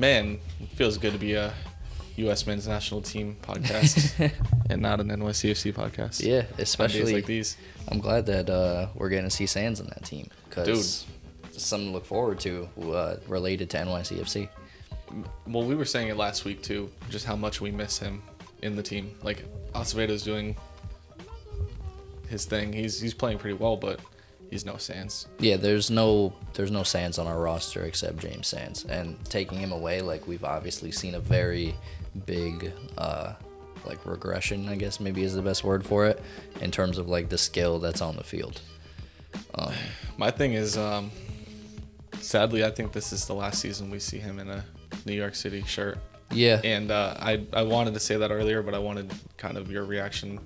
man, it feels good to be a U.S. Men's National Team podcast and not an NYCFC podcast. Yeah, especially like these. I'm glad that we're going to see Sands on that team because it's something to look forward to related to NYCFC. Well, we were saying it last week, too, just how much we miss him in the team. Like, Acevedo's doing his thing. He's playing pretty well, but he's no Sands. Yeah, there's no Sands on our roster except James Sands. And taking him away, like, we've obviously seen a very big, like, regression, I guess maybe is the best word for it, in terms of, like, the skill that's on the field. My thing is, sadly, I think this is the last season we see him in a New York City shirt. Yeah. And I wanted to say that earlier, but I wanted kind of your reaction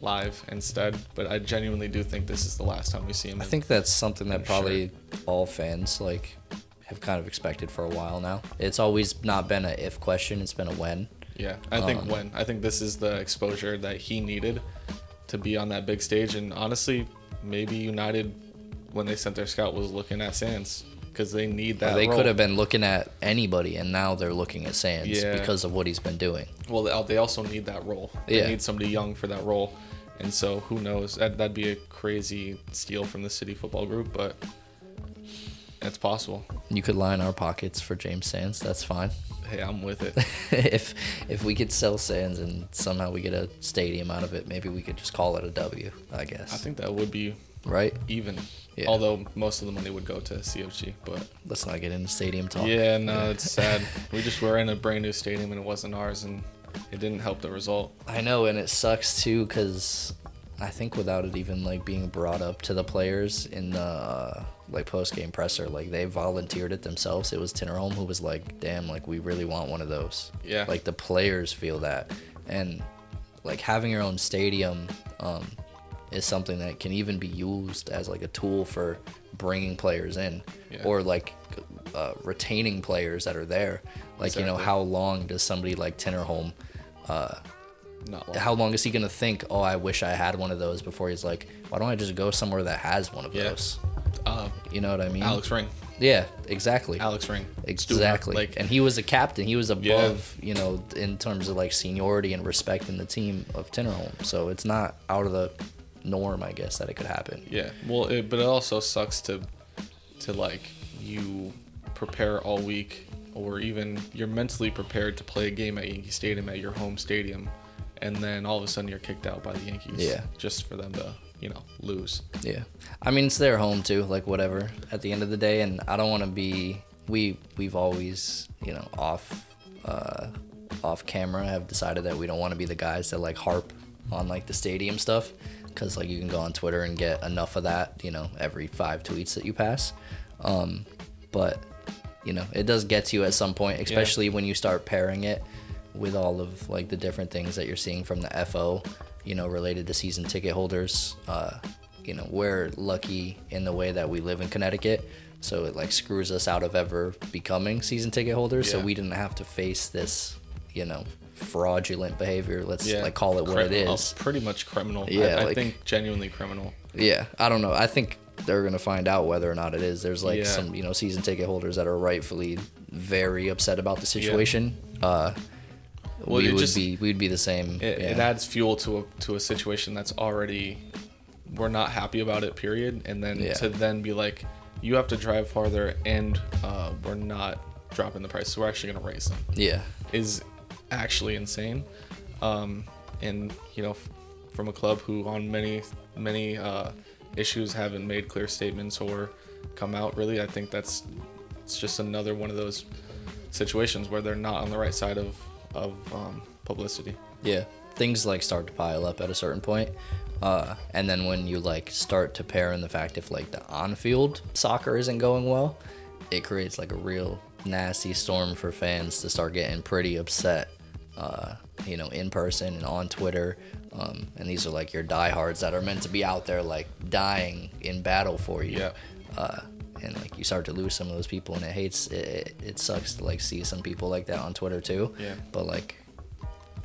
live instead. But I genuinely do think this is the last time we see him. I think that's something that probably all fans like have kind of expected for a while now. It's always not been a if question. It's been a when. Yeah, I think when. I think this is the exposure that he needed to be on that big stage. And honestly, maybe United, when they sent their scout, was looking at Sands. Because they need that. Or they could have been looking at anybody, and now they're looking at Sands because of what he's been doing. Well, they also need that role. They need somebody young for that role, and so who knows? That'd be a crazy steal from the City Football Group, but that's possible. You could line our pockets for James Sands. That's fine. Hey, I'm with it. If we could sell Sands and somehow we get a stadium out of it, maybe we could just call it a W. I guess. I think that would be right. Even. Yeah. Although most of the money would go to CFG, but let's not get into stadium talk. Yeah, no, it's sad. We just were in a brand new stadium and it wasn't ours, and it didn't help the result. I know, and it sucks too, because I think without it even like being brought up to the players in the like post-game presser, like they volunteered it themselves. It was Tinnerholm who was like, "Damn, like we really want one of those." Yeah. Like the players feel that, and like having your own stadium. Is something that can even be used as like a tool for bringing players in or like retaining players that are there. Like, exactly. You know, how long does somebody like Tinnerholm, how long is he going to think, oh, I wish I had one of those before he's like, why don't I just go somewhere that has one of those? You know what I mean? Alex Ring. Yeah, exactly. Alex Ring. Exactly. Stuber, like, and he was a captain. He was above, you know, in terms of like seniority and respect in the team of Tinnerholm. So it's not out of the norm, I guess, that it could happen. Yeah, well, but it also sucks to like you prepare all week, or even you're mentally prepared to play a game at Yankee Stadium at your home stadium, and then all of a sudden you're kicked out by the Yankees. Yeah, just for them to, you know, lose. Yeah, I mean, it's their home too, like whatever at the end of the day. And I don't want to be we've always, you know, off camera have decided that we don't want to be the guys that like harp on like the stadium stuff. Because, like, you can go on Twitter and get enough of that, you know, every 5 tweets that you pass. But, you know, it does get to you at some point, especially when you start pairing it with all of, like, the different things that you're seeing from the FO, you know, related to season ticket holders. You know, we're lucky in the way that we live in Connecticut, so it, like, screws us out of ever becoming season ticket holders. Yeah. So we didn't have to face this, you know, fraudulent behavior, let's like call it what it is. Pretty much criminal. Yeah, I think genuinely criminal. Yeah, I don't know. I think they're gonna find out whether or not it is. There's like some, you know, season ticket holders that are rightfully very upset about the situation. Well, we'd be the same. It adds fuel to a situation that's already, we're not happy about it, period. And then to then be like, you have to drive farther, and we're not dropping the price, so we're actually gonna raise them. Yeah, is actually insane. And you know, from a club who on many issues haven't made clear statements or come out really, I think it's just another one of those situations where they're not on the right side of publicity. Yeah, things like start to pile up at a certain point, and then when you like start to pair in the fact if like the on-field soccer isn't going well, it creates like a real nasty storm for fans to start getting pretty upset, you know, in person and on Twitter. And these are like your diehards that are meant to be out there like dying in battle for you. Yeah. And like you start to lose some of those people, and it sucks to like see some people like that on Twitter too. Yeah. But like,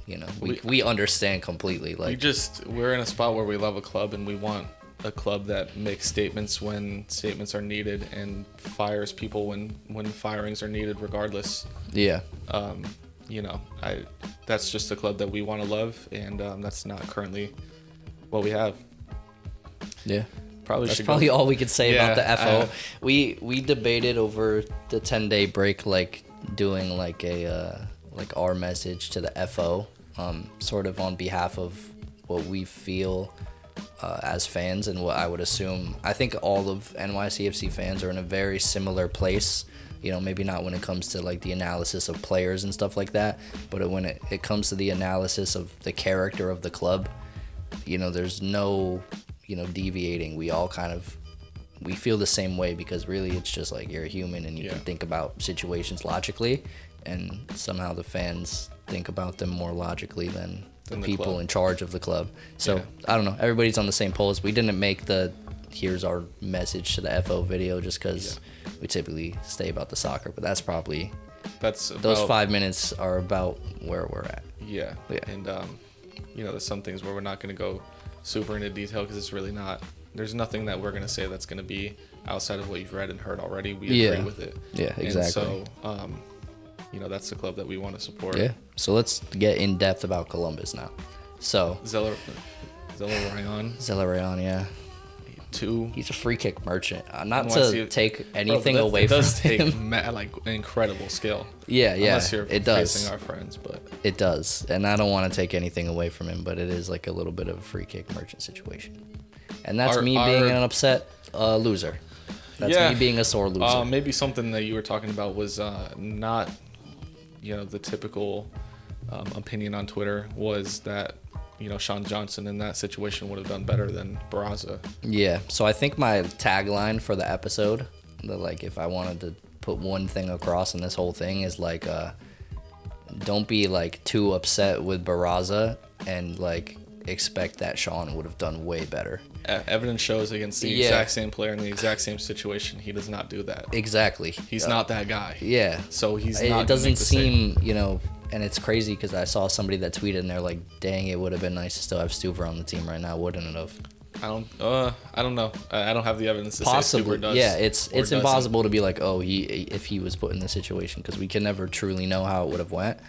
you know, we understand completely. Like we're in a spot where we love a club and we want a club that makes statements when statements are needed and fires people when firings are needed, regardless. Yeah. You know, that's just a club that we want to love, and that's not currently what we have. Yeah. That's probably all we could say about the FO. We debated over the 10-day break, like doing like a like our message to the FO, sort of on behalf of what we feel as fans and what I would assume. I think all of NYCFC fans are in a very similar place. You know, maybe not when it comes to like the analysis of players and stuff like that, but when it comes to the analysis of the character of the club, you know, there's no, you know, deviating. We all kind of, we feel the same way, because really it's just like you're a human and you can think about situations logically, and somehow the fans think about them more logically than the people club in charge of the club. So I don't know, everybody's on the same pulse. We didn't make the here's our message to the FO video just because we typically stay about the soccer, but that's about, those 5 minutes are about where we're at. And you know, there's some things where we're not going to go super into detail because it's really not, there's nothing that we're going to say that's going to be outside of what you've read and heard already. We agree with it. Yeah, exactly. And so you know, that's the club that we want to support. Yeah. So let's get in depth about Columbus now. So Zelarayán, yeah. He's a free kick merchant. Not to take anything away from him. It does take like incredible skill. Yeah. Unless you're facing our friends, but it does. And I don't want to take anything away from him, but it is like a little bit of a free kick merchant situation. And that's me being an upset loser. That's me being a sore loser. Maybe something that you were talking about was not, you know, the typical opinion on Twitter was that, you know, Sean Johnson in that situation would have done better than Barraza. Yeah. So I think my tagline for the episode, that like if I wanted to put one thing across in this whole thing, is like, don't be like too upset with Barraza and like expect that Sean would have done way better. Evidence shows against the exact same player in the exact same situation, he does not do that. Exactly. He's not that guy. Yeah. So he's not. It doesn't seem, you know. And it's crazy because I saw somebody that tweeted and they're like, "Dang, it would have been nice to still have Stuber on the team right now, wouldn't it have?" I don't know. I don't have the evidence to say Stuber does. Yeah, it's impossible to be like, "Oh, if he was put in this situation," because we can never truly know how it would have went.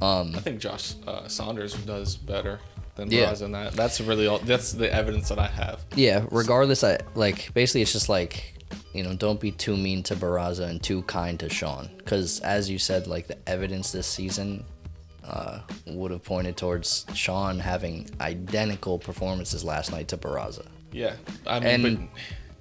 I think Josh Saunders does better than Barraza in that. That's really all. That's the evidence that I have. Yeah. Regardless, I like basically it's just like, you know, don't be too mean to Barraza and too kind to Sean, because as you said, like the evidence this season would have pointed towards Sean having identical performances last night to Barraza. Yeah, I mean, and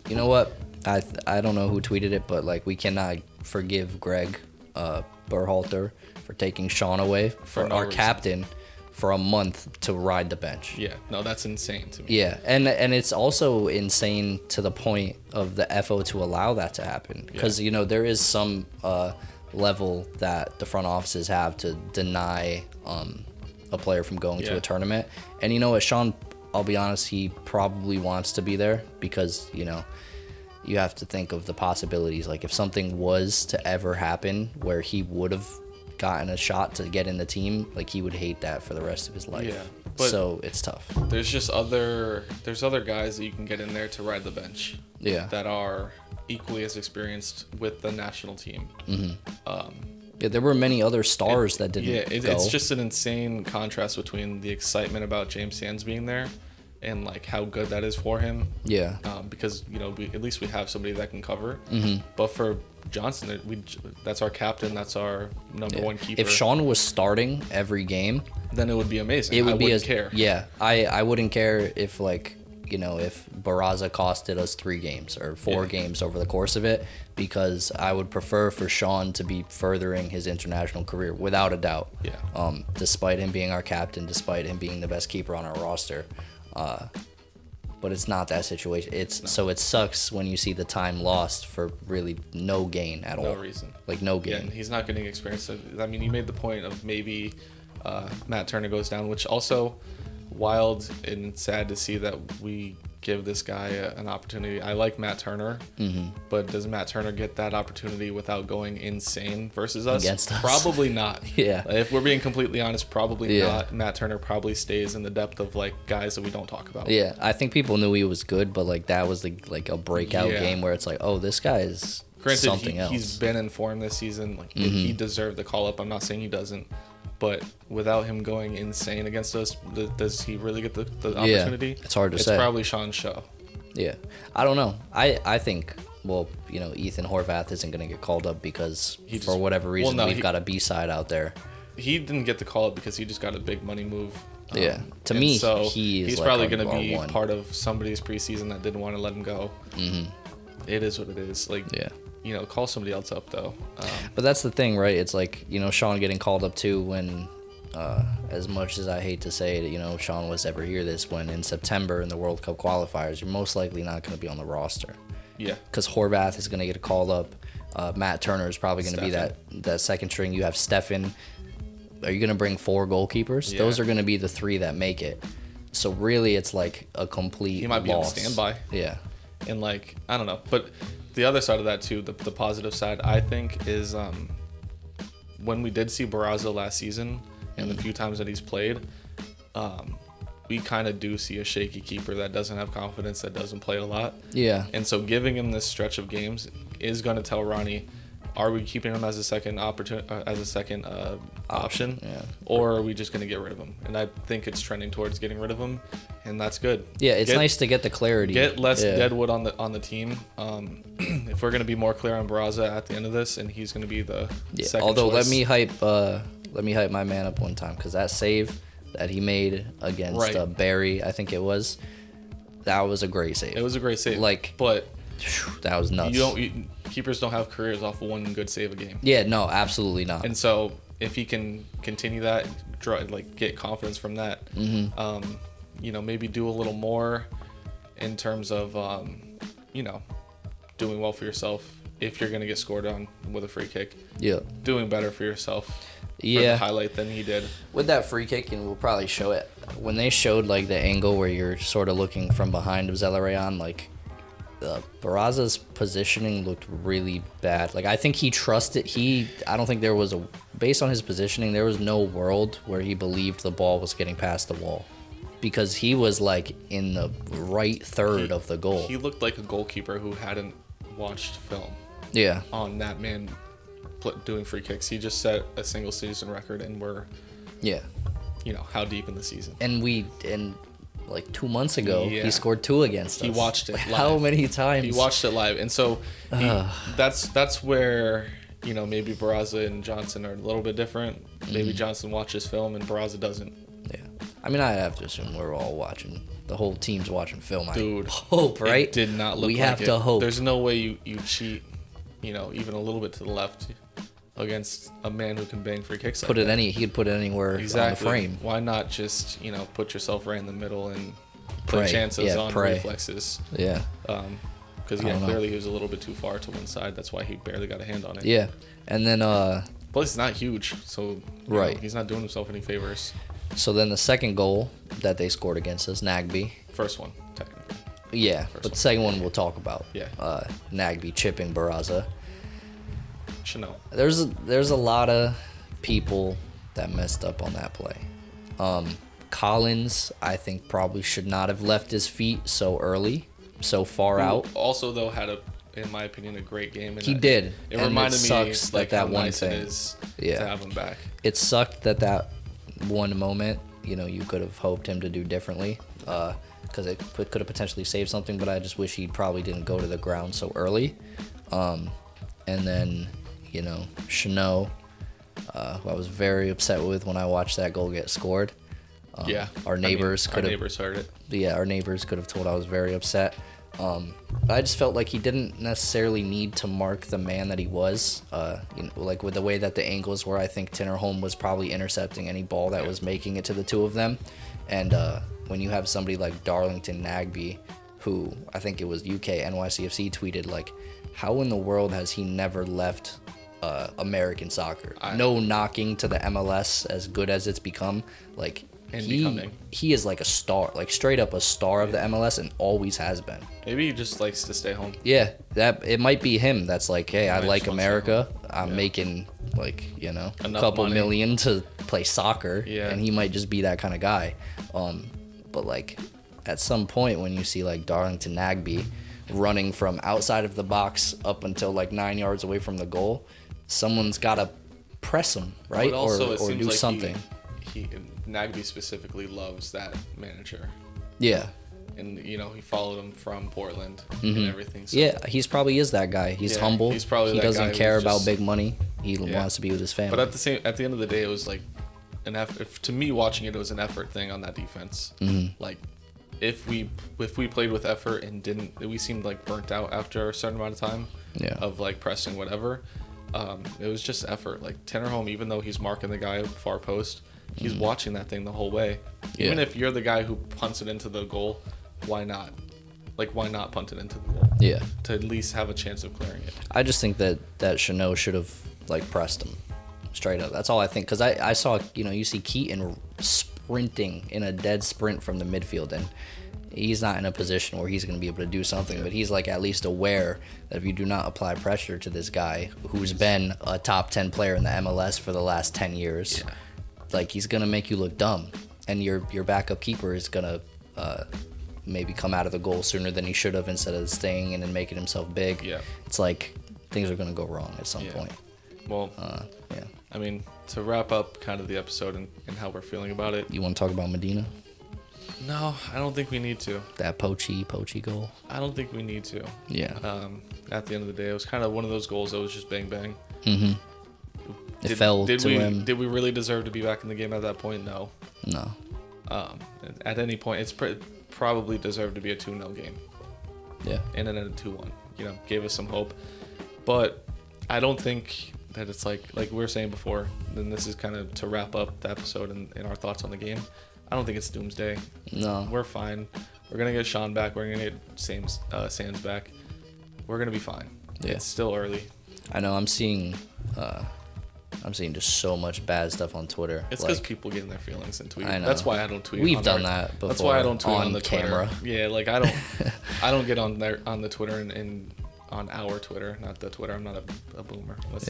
you know what? I don't know who tweeted it, but like we cannot forgive Greg Berhalter for taking Sean away for our captain for a month to ride the bench. Yeah, no, that's insane to me. Yeah, and it's also insane to the point of the FO to allow that to happen, because you know there is some level that the front offices have to deny a player from going to a tournament. And you know what, Sean, I'll be honest, he probably wants to be there, because you know you have to think of the possibilities. Like if something was to ever happen where he would have gotten a shot to get in the team, like he would hate that for the rest of his life. But so it's tough. There's just other guys that you can get in there to ride the bench that are equally as experienced with the national team. There were many other stars that didn't go. It's just an insane contrast between the excitement about James Sands being there and like how good that is for him. Because you know at least we have somebody that can cover. But for Johnson, that's our captain, that's our number one keeper. If Sean was starting every game, then it would be amazing. I wouldn't care. Yeah, I wouldn't care if like, you know, if Barraza costed us 3 games or 4 games over the course of it, because I would prefer for Sean to be furthering his international career without a doubt. Yeah. Despite him being our captain, despite him being the best keeper on our roster. But it's not that situation. So it sucks when you see the time lost for really no gain at all. No reason. Like no gain. Yeah, and he's not getting experience. I mean, you made the point of maybe Matt Turner goes down, which also wild and sad to see that we give this guy an opportunity. I like Matt Turner, but does Matt Turner get that opportunity without going insane versus us? Against us? Probably not. Yeah. If we're being completely honest, probably not. Matt Turner probably stays in the depth of like guys that we don't talk about. Yeah, I think people knew he was good, but like that was like a breakout game where it's like, oh, this guy is something else. He's been in form this season. Like he deserved the call up. I'm not saying he doesn't. But without him going insane against us, does he really get the opportunity? It's hard to say. It's probably Sean's show. Yeah. I don't know. I think, well, you know, Ethan Horvath isn't going to get called up because for whatever reason we've got a B-side out there. He didn't get the call up because he just got a big money move. Yeah. To me, so he's like probably going to be part of somebody's preseason that didn't want to let him go. It is what it is. Like, you know, call somebody else up, though. But that's the thing, right? It's like, you know, Sean getting called up, too, when, as much as I hate to say it, you know, Sean was ever hear this, when in September in the World Cup qualifiers, you're most likely not going to be on the roster. Yeah. Because Horvath is going to get a call up. Matt Turner is probably going to be that second string. You have Steffen. Are you going to bring four goalkeepers? Yeah. Those are going to be the three that make it. So, really, it's like a complete loss. He might be on standby. Yeah. And, like, I don't know. But the other side of that, too, the positive side, I think, is when we did see Barraza last season and the few times that he's played, we kind of do see a shaky keeper that doesn't have confidence, that doesn't play a lot. Yeah. And so giving him this stretch of games is going to tell Ronnie, are we keeping him as a second option, yeah, or are we just going to get rid of him? And I think it's trending towards getting rid of him, and that's good. Yeah, it's nice to get the clarity. Get less deadwood on the team. If we're going to be more clear on Barraza at the end of this, and he's going to be the second choice. let me hype my man up one time, because that save that he made against Barry, I think it was, that was a great save. It was a great save. Like, but that was nuts. Keepers don't have careers off of one good save a game. Yeah, no, absolutely not. And so if he can continue that, get confidence from that, you know, maybe do a little more in terms of, you know, doing well for yourself if you're going to get scored on with a free kick. Yeah. Doing better for yourself for the highlight than he did. With that free kick, and we'll probably show it, when they showed, like, the angle where you're sort of looking from behind of Zelarayán, like, Barraza's positioning looked really bad. Like, I think he trusted. I don't think there was based on his positioning, there was no world where he believed the ball was getting past the wall, because he was like in the right third of the goal. He looked like a goalkeeper who hadn't watched film. Yeah. On that man doing free kicks, he just set a single season record, and we're you know, how deep in the season? Like 2 months ago, he scored two against us. He watched it live. How many times? He watched it live. And so that's where, you know, maybe Barraza and Johnson are a little bit different. Maybe Johnson watches film and Barraza doesn't. Yeah. I mean, I have to assume we're all watching. The whole team's watching film. Dude, I hope, right? It did not look like it. We have to hope. There's no way you cheat, you know, even a little bit to the left against a man who can bang free kicks. He'd put it anywhere on the frame. Why not just, you know, put yourself right in the middle and put chances on reflexes? Yeah. Because clearly he was a little bit too far to one side. That's why he barely got a hand on it. Yeah. And then plus he's not huge, so know, he's not doing himself any favors. So then the second goal that they scored against us, Nagbe. First one, technically. Yeah, the second one we'll talk about. Yeah. Nagbe chipping Barraza. Chanel. There's a lot of people that messed up on that play. Collins, I think, probably should not have left his feet so early, so far out. Also, though, had in my opinion, a great game. He did. It reminded me like that one thing. It is to have him back. It sucked that one moment. You know, you could have hoped him to do differently, because it could have potentially saved something. But I just wish he probably didn't go to the ground so early. And then, you know, Chanel, who I was very upset with when I watched that goal get scored. Our neighbors heard it. Yeah, our neighbors could have told I was very upset. But I just felt like he didn't necessarily need to mark the man that he was. You know, like with the way that the angles were, I think Tinnerholm was probably intercepting any ball that was making it to the two of them. And when you have somebody like Darlington Nagbe, who I think it was UK NYCFC tweeted, like, how in the world has he never left American soccer? No knocking to the MLS, as good as it's become. Like, and becoming. He is like a star, like straight up a star of the MLS, and always has been. Maybe he just likes to stay home. Yeah, that it might be him. That's like, hey, I like America. I'm making like, you know, enough a couple money. Million to play soccer, and he might just be that kind of guy. But like, at some point when you see like Darlington Nagbe running from outside of the box up until like 9 yards away from the goal, someone's got to press him, right? Also, or do like something. He Nagbe specifically loves that manager. Yeah. And, you know, he followed him from Portland and everything. So. Yeah, he's probably is that guy. He's humble. He's probably that guy. He doesn't care about big money. He wants to be with his family. But at the end of the day, it was like an effort. To me, watching it, it was an effort thing on that defense. Mm-hmm. Like, if we played with effort and didn't, we seemed like burnt out after a certain amount of time of like pressing whatever. It was just effort. Like Tinnerholm, even though he's marking the guy far post, he's watching that thing the whole way. Yeah. Even if you're the guy who punts it into the goal, why not? Like, why not punt it into the goal? Yeah. To at least have a chance of clearing it. I just think that Chanel should have like pressed him straight up. That's all I think. Because I saw, you know, you see Keaton sprinting in a dead sprint from the midfield, and he's not in a position where he's going to be able to do something, but he's like at least aware that if you do not apply pressure to this guy who's been a top 10 player in the MLS for the last 10 years, like he's going to make you look dumb, and your backup keeper is going to maybe come out of the goal sooner than he should have instead of staying in and making himself big. Yeah. It's like things are going to go wrong at some point. Well, I mean, to wrap up kind of the episode and how we're feeling about it. You want to talk about Medina? No, I don't think we need to. That Pochi goal? I don't think we need to. Yeah. At the end of the day, it was kind of one of those goals that was just bang, bang. Mm-hmm. It fell to him. Did we really deserve to be back in the game at that point? No. No. At any point, it's probably deserved to be a 2-0 game. Yeah. And then a 2-1. You know, gave us some hope. But I don't think that it's like we were saying before, then this is kind of to wrap up the episode and our thoughts on the game. I don't think it's doomsday. No. We're fine. We're going to get Sean back. We're going to get Sands back. We're going to be fine. Yeah. It's still early. I know. I'm seeing just so much bad stuff on Twitter. It's because people get in their feelings and tweet. I know. That's why I don't tweet. We've done that before. That's why I don't tweet on the camera. Twitter. Yeah, like I don't get on the Twitter and on our Twitter, not the Twitter. I'm not a boomer. Let's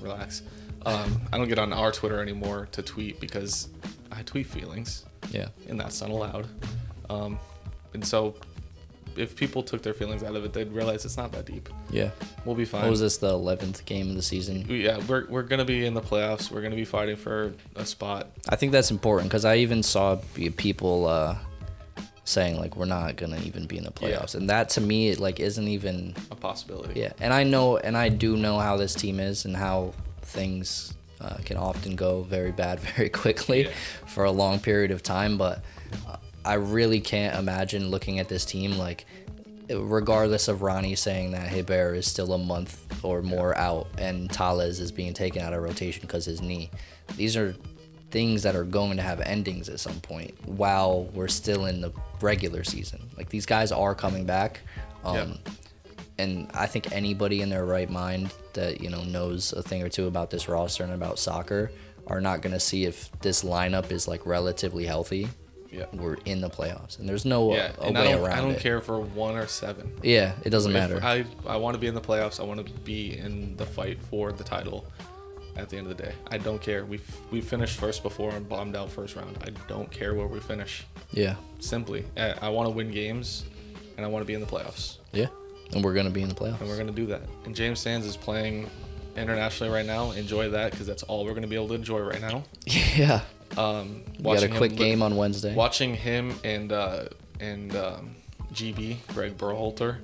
relax. I don't get on our Twitter anymore to tweet because I tweet feelings. Yeah. And that's not allowed. And so if people took their feelings out of it, they'd realize it's not that deep. Yeah. We'll be fine. What was this, the 11th game of the season? Yeah, we're going to be in the playoffs. We're going to be fighting for a spot. I think that's important because I even saw people saying, like, we're not going to even be in the playoffs. Yeah. And that, to me, it, like, isn't even a possibility. Yeah. And I know, and I do know how this team is and how things can often go very bad very quickly for a long period of time, but I really can't imagine looking at this team like, regardless of Ronnie saying that Hibbert is still a month or more out and Thales is being taken out of rotation because his knee. These are things that are going to have endings at some point while we're still in the regular season. Like, these guys are coming back. And I think anybody in their right mind that, you know, knows a thing or two about this roster and about soccer are not going to see if this lineup is, like, relatively healthy. Yeah. We're in the playoffs. And there's no way around it. I don't care for 1 or 7. Yeah, it doesn't matter. I want to be in the playoffs. I want to be in the fight for the title at the end of the day. I don't care. We finished first before and bombed out first round. I don't care where we finish. Yeah. Simply. I want to win games, and I want to be in the playoffs. Yeah. And we're going to be in the playoffs. And we're going to do that. And James Sands is playing internationally right now. Enjoy that, because that's all we're going to be able to enjoy right now. Yeah. We got a quick game on Wednesday. Watching him and GB, Greg Berhalter,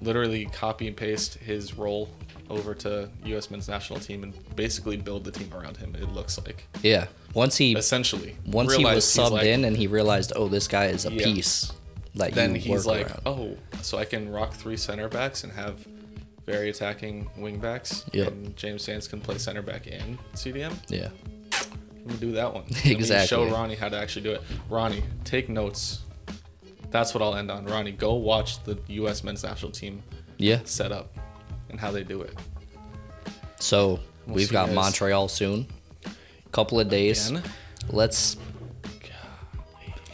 literally copy and paste his role over to U.S. Men's National Team and basically build the team around him, it looks like. Yeah. Once he was subbed in and he realized, oh, this guy is a piece. Then he's like, around. Oh, so I can rock 3 center backs and have very attacking wing backs. Yep. And James Sands can play center back and CDM. Yeah. I'm going to do that one. Exactly. Show Ronnie how to actually do it. Ronnie, take notes. That's what I'll end on. Ronnie, go watch the U.S. Men's National Team set up and how they do it. So we've got Montreal soon. Couple of days. Again? Let's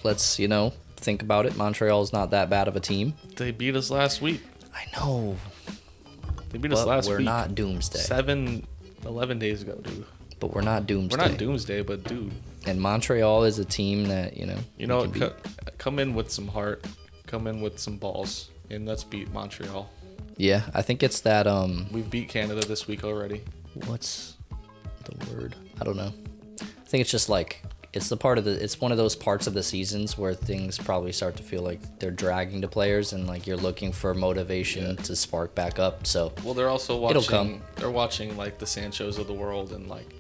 let's, you know, think about it. Montreal's not that bad of a team. They beat us last week. I know. They beat us last week. We're not doomsday. 11 days ago, dude. But we're not doomsday. We're not doomsday, but dude. And Montreal is a team that, you know. You know, come in with some heart. Come in with some balls. And let's beat Montreal. Yeah, I think it's that. We've beat Canada this week already. What's the word? I don't know. I think it's just like. It's the part of the. It's one of those parts of the seasons where things probably start to feel like they're dragging to players, and like you're looking for motivation to spark back up. So well, they're also watching. It'll come. They're watching like the Sanchos of the world and like,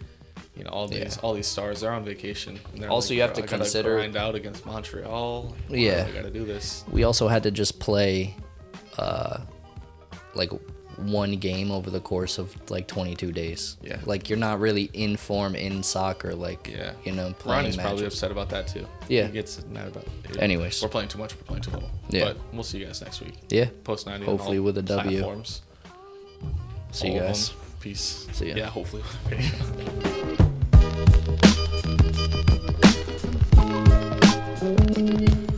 you know, all these stars. They're on vacation. And they're also, like, you have to consider grind out against Montreal. Yeah, we got to do this. We also had to just play, like one game over the course of like 22 days. Yeah. Like you're not really in form in soccer. Like, you know, playing Ronnie's matches. Probably upset about that too. Yeah. He gets mad about it. Anyways. We're playing too much. We're playing too little. Yeah. But we'll see you guys next week. Yeah. Post 90. Hopefully with a W. Platforms. See you guys. Peace. See ya. Yeah, hopefully.